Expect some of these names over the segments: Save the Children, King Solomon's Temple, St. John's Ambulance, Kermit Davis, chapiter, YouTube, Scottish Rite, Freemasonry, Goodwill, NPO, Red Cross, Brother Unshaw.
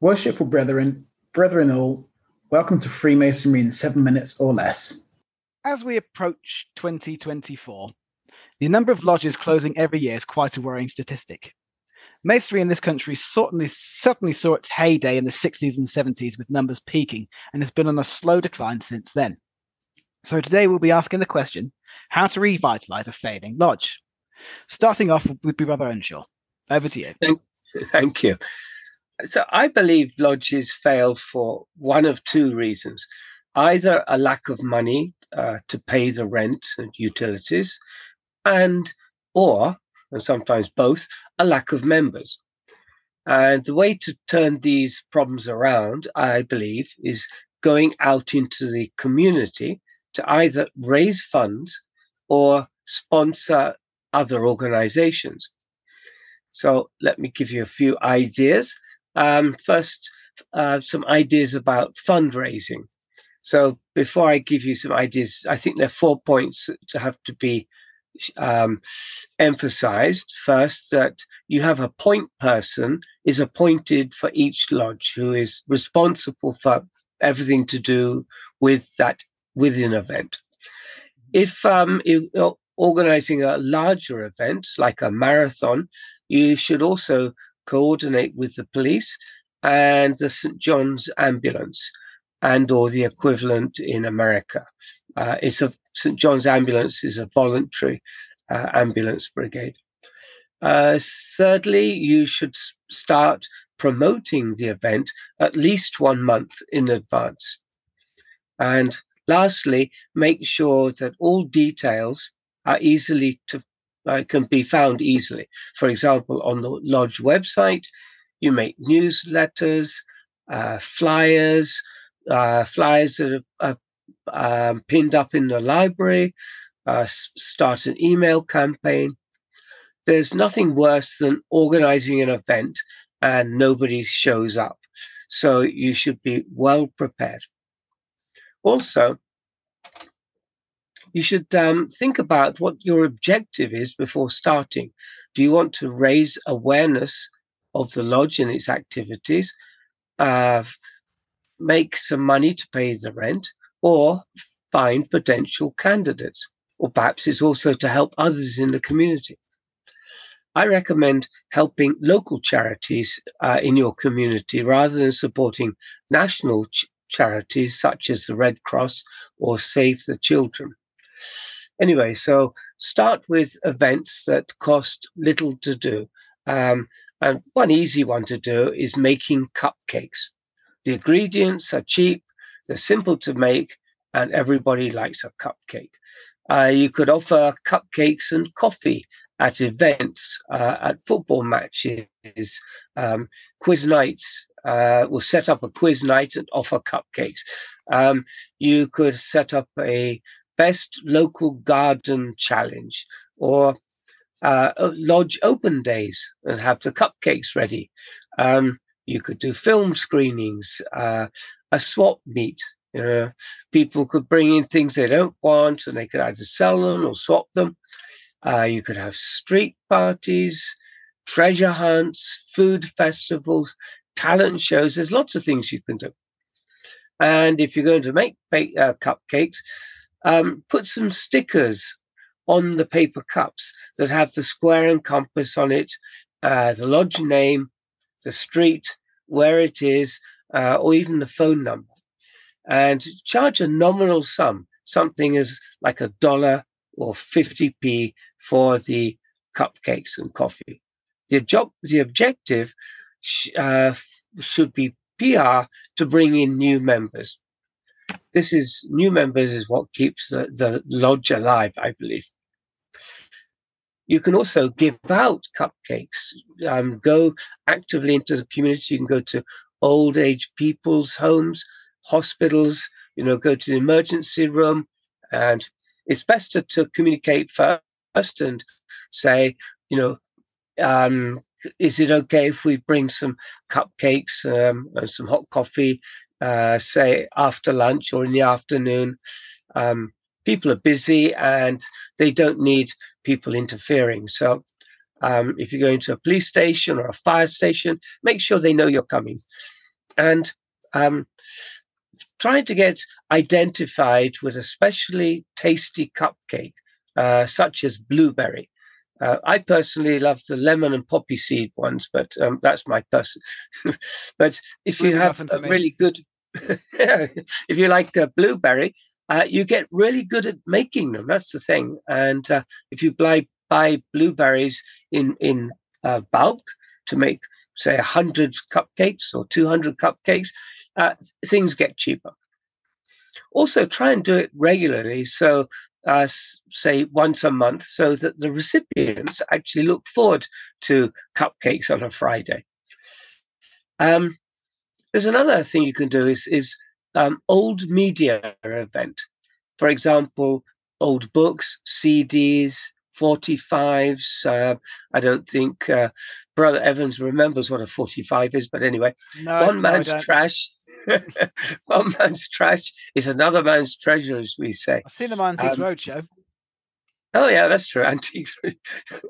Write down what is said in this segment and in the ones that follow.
Worshipful brethren, brethren all, welcome to Freemasonry in 7 minutes or less. As we approach 2024, the number of lodges closing every year is quite a worrying statistic. Masonry in this country certainly saw its heyday in the 60s and 70s with numbers peaking and has been on a slow decline since then. So today we'll be asking the question, how to revitalise a failing lodge? Starting off with Brother Unshaw. Over to you. Thank you. So I believe lodges fail for one of two reasons, either a lack of money to pay the rent and utilities, and sometimes both, a lack of members. And the way to turn these problems around, I believe, is going out into the community to either raise funds or sponsor other organizations. So let me give you a few ideas. First, some ideas about fundraising. So before I give you some ideas, I think there are 4 points that have to be emphasized. First, that you have a point person is appointed for each lodge who is responsible for everything to do with that within event. If you're organizing a larger event, like a marathon, you should also coordinate with the police and the St. John's Ambulance and or the equivalent in America. St. John's Ambulance is a voluntary ambulance brigade. Thirdly, you should start promoting the event at least 1 month in advance. And lastly, make sure that all details are can be found easily. For example, on the lodge website, you make newsletters, flyers that are pinned up in the library, start an email campaign. There's nothing worse than organizing an event and nobody shows up. So you should be well prepared. Also, you should think about what your objective is before starting. Do you want to raise awareness of the lodge and its activities, make some money to pay the rent, or find potential candidates? Or perhaps it's also to help others in the community. I recommend helping local charities in your community rather than supporting national charities such as the Red Cross or Save the Children. Anyway, so start with events that cost little to do. And one easy one to do is making cupcakes. The ingredients are cheap, they're simple to make, and everybody likes a cupcake. You could offer cupcakes and coffee at events, at football matches, quiz nights. We'll set up a quiz night and offer cupcakes. You could set up a best local garden challenge or lodge open days and have the cupcakes ready. You could do film screenings, a swap meet. People could bring in things they don't want and they could either sell them or swap them. You could have street parties, treasure hunts, food festivals, talent shows. There's lots of things you can do. And if you're going to make cupcakes, put some stickers on the paper cups that have the square and compass on it, the lodge name, the street, where it is, or even the phone number. And charge a nominal sum, something as like $1 or 50p for the cupcakes and coffee. The objective should be PR to bring in new members. New members is what keeps the lodge alive, I believe. You can also give out cupcakes. Go actively into the community. You can go to old age people's homes, hospitals, go to the emergency room. And it's best to communicate first and say, is it okay if we bring some cupcakes and some hot coffee, say after lunch or in the afternoon? People are busy and they don't need people interfering. So if you're going to a police station or a fire station, make sure they know you're coming. and tried to get identified with a specially tasty cupcake, such as blueberry. I personally love the lemon and poppy seed ones, but that's my person. But if you have a really good, if you like blueberry, you get really good at making them. That's the thing. And if you buy blueberries in bulk to make, say, 100 cupcakes or 200 cupcakes, things get cheaper. Also, try and do it regularly. So, say once a month, so that the recipients actually look forward to cupcakes on a Friday. There's another thing you can do is old media event. For example, old books, CDs, 45s. I don't think Brother Evans remembers what a 45 is, but anyway, no, one man's trash. One man's trash is another man's treasure, as we say. I've seen them on Antiques Roadshow. Oh, yeah, that's true. Antiques.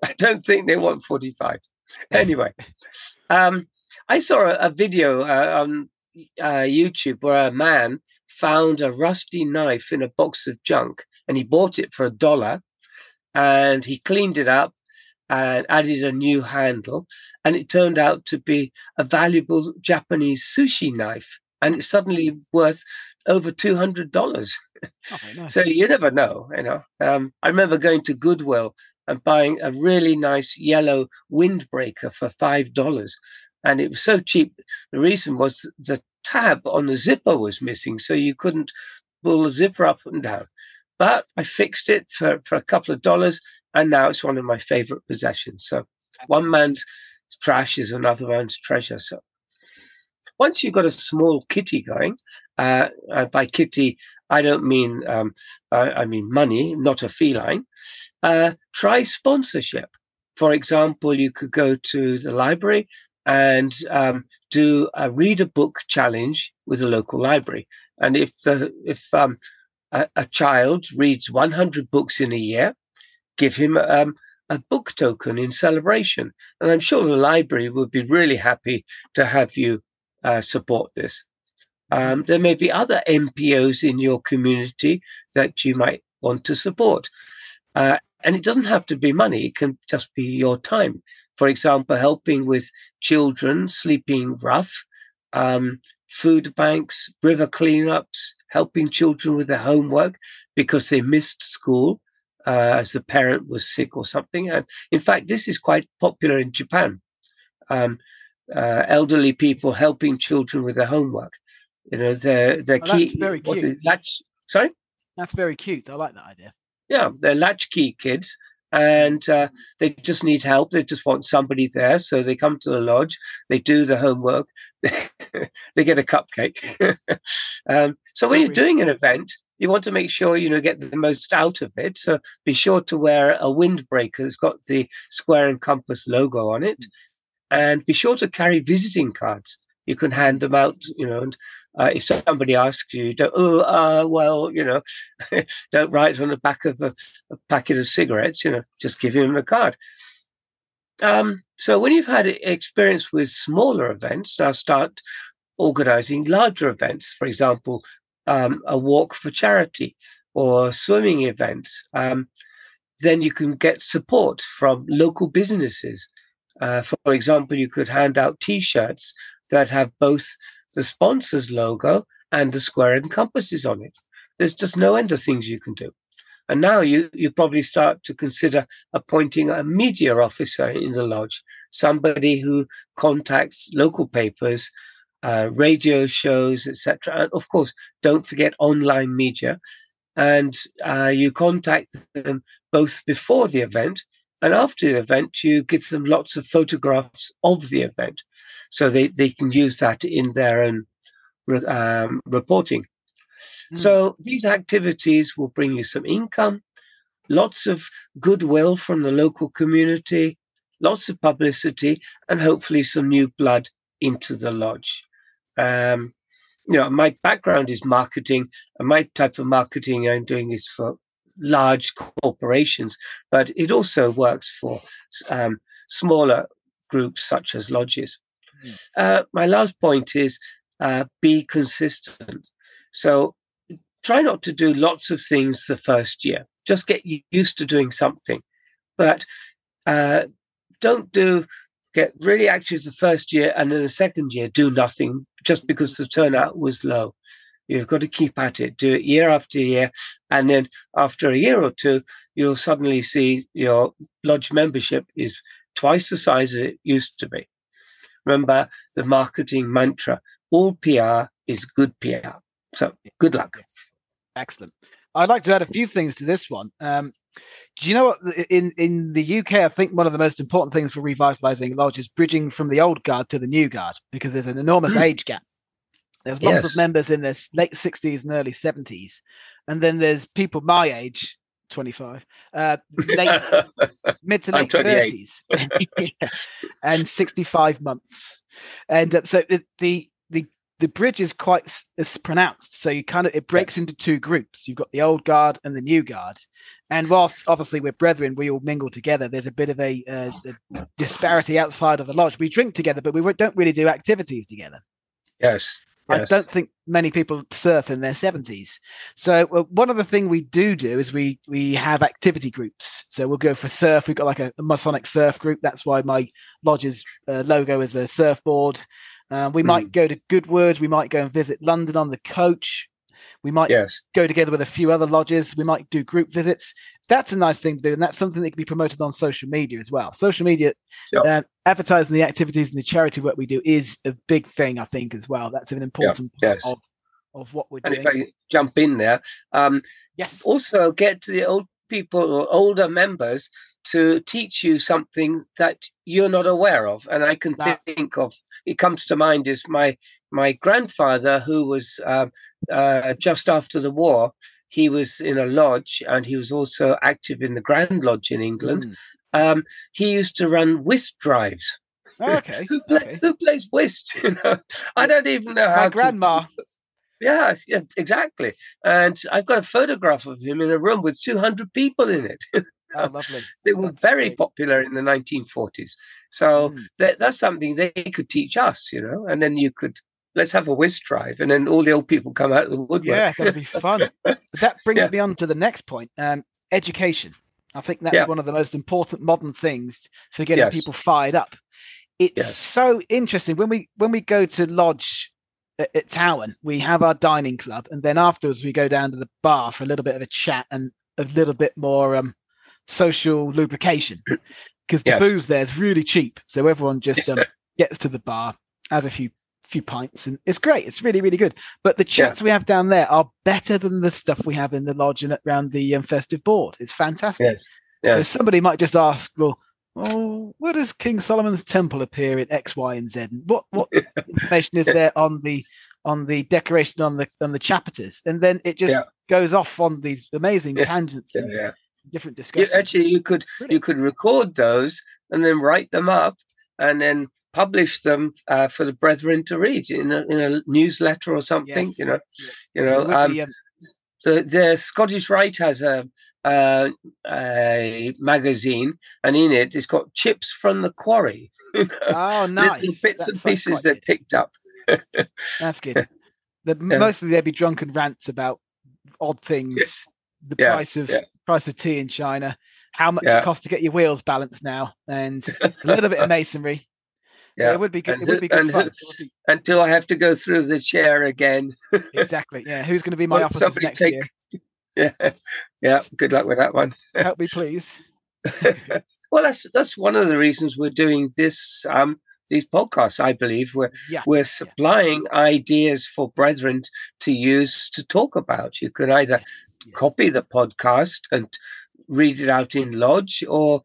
I don't think they want 45. Anyway, I saw a video on YouTube where a man found a rusty knife in a box of junk, and he bought it for $1, and he cleaned it up and added a new handle, and it turned out to be a valuable Japanese sushi knife. And it's suddenly worth over $200. Oh, nice. So you never know, you know. I remember going to Goodwill and buying a really nice yellow windbreaker for $5. And it was so cheap. The reason was the tab on the zipper was missing, so you couldn't pull the zipper up and down. But I fixed it for a couple of dollars, and now it's one of my favorite possessions. So one man's trash is another man's treasure. So once you've got a small kitty going, by kitty, I don't mean, I mean money, not a feline, try sponsorship. For example, you could go to the library and do a read a book challenge with the local library. And if a child reads 100 books in a year, give him a book token in celebration. And I'm sure the library would be really happy to have you support this. There may be other NPOs in your community that you might want to support. And it doesn't have to be money. It can just be your time. For example, helping with children sleeping rough, food banks, river cleanups, helping children with their homework because they missed school as the parent was sick or something. And in fact, this is quite popular in Japan. Elderly people helping children with their homework. You know, their key. That's very cute. Sorry? That's very cute. I like that idea. Yeah, they're latchkey kids, and they just need help. They just want somebody there. So they come to the lodge, they do the homework, they get a cupcake. So when you're doing an event, you want to make sure, you know, get the most out of it. So be sure to wear a windbreaker that's got the square and compass logo on it. And be sure to carry visiting cards. You can hand them out, you know, and if somebody asks you, don't write on the back of a packet of cigarettes, you know, just give him a card. So when you've had experience with smaller events, now start organizing larger events, for example, a walk for charity or swimming events. Then you can get support from local businesses. For example, you could hand out T-shirts that have both the sponsor's logo and the square and compasses on it. There's just no end of things you can do. And now you probably start to consider appointing a media officer in the lodge, somebody who contacts local papers, radio shows, etc. And of course, don't forget online media. And you contact them both before the event and after the event. You give them lots of photographs of the event, so they can use that in their own reporting. Mm. So these activities will bring you some income, lots of goodwill from the local community, lots of publicity, and hopefully some new blood into the lodge. You know, my background is marketing, and my type of marketing I'm doing is for large corporations, but it also works for smaller groups such as lodges. My last point is be consistent. So try not to do lots of things the first year. Just get used to doing something. But don't get really active the first year and then the second year do nothing just because the turnout was low. You've got to keep at it, do it year after year. And then after a year or two, you'll suddenly see your lodge membership is twice the size that it used to be. Remember the marketing mantra, all PR is good PR. So good luck. Excellent. I'd like to add a few things to this one. Do you know what, in the UK, I think one of the most important things for revitalising Lodge is bridging from the old guard to the new guard, because there's an enormous age gap. There's lots of members in their late 60s and early 70s. And then there's people my age, 25, mid to late 30s, and 65 months. And so the bridge is quite pronounced. So you it breaks into two groups. You've got the old guard and the new guard. And whilst obviously we're brethren, we all mingle together. There's a bit of a disparity outside of the lodge. We drink together, but we don't really do activities together. Yes. I don't think many people surf in their 70s. So one other thing we do is we have activity groups. So we'll go for surf. We've got like a Masonic surf group. That's why my lodge's logo is a surfboard. We might go to Goodwood. We might go and visit London on the coach. We might go together with a few other lodges. We might do group visits. That's a nice thing to do. And that's something that can be promoted on social media as well. Social media, advertising the activities and the charity work we do is a big thing, I think, as well. That's an important part of what we're doing. And if I jump in there, also get the old people or older members to teach you something that you're not aware of. And I can think of, it comes to mind, is my grandfather, who was just after the war, he was in a lodge and he was also active in the Grand Lodge in England. He used to run whist drives. Okay. Who plays whist? You know? I don't even know how. My grandma. Yeah, exactly. And I've got a photograph of him in a room with 200 people in it. Oh, lovely. They were very popular in the 1940s. So that's something they could teach us, you know, and then let's have a whist drive. And then all the old people come out of the woodwork. Yeah, that'll be fun. But that brings me on to the next point, education. I think that's one of the most important modern things for getting people fired up. It's so interesting. When we go to Lodge at Towen, we have our dining club. And then afterwards, we go down to the bar for a little bit of a chat and a little bit more social lubrication, because the booze there is really cheap, so everyone just gets to the bar, has a few pints, and it's great. It's really, really good. But the chats we have down there are better than the stuff we have in the lodge and around the festive board. It's fantastic. So somebody might just ask, where does King Solomon's Temple appear in X, Y, and Z? And what information is there on the decoration on the chapiters? And then it just goes off on these amazing tangents. Different discussions. You could record those and then write them up and then publish them for the brethren to read in a newsletter or something. The Scottish Rite has a magazine, and in it it's got chips from the quarry. Oh, nice! Little bits and pieces they picked up. That's good. Mostly there'd be drunken rants about odd things. The price of tea in China, how much it costs to get your wheels balanced now, and a little bit of masonry. Yeah, it would be good. It would be good fun. Until I have to go through the chair again. Exactly. Yeah. Who's going to be my officer next year? Yeah. Yeah. Good luck with that one. Help me, please. Well, that's one of the reasons we're doing this. These podcasts, I believe, we're supplying ideas for brethren to use to talk about. You could either copy the podcast and read it out in Lodge, or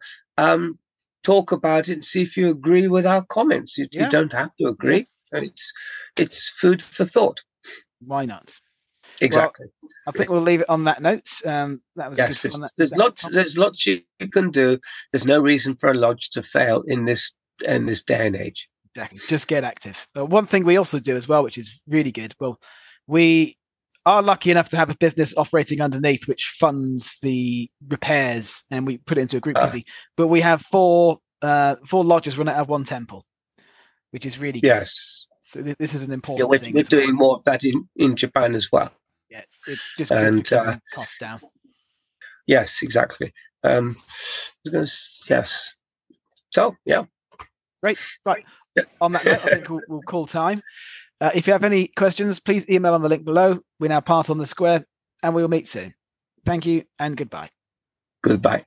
talk about it and see if you agree with our comments. You don't have to agree. It's food for thought. Why not? Exactly. Well, I think we'll leave it on that note. That was good. There's lots you can do. There's no reason for a Lodge to fail in this day and age. Exactly. Just get active. But one thing we also do as well, which is really good. Well, we are lucky enough to have a business operating underneath, which funds the repairs, and we put it into a group levy. But we have four lodges run out of one temple, which is really good. So this is an important thing. We're doing more of that in Japan as well. Yeah, it's just and costs down. Yes, exactly. Yes. So, yeah. Great. Right. Yeah. On that note, I think we'll call time. If you have any questions, please email on the link below. We're now part on the square, and we will meet soon. Thank you and goodbye. Goodbye.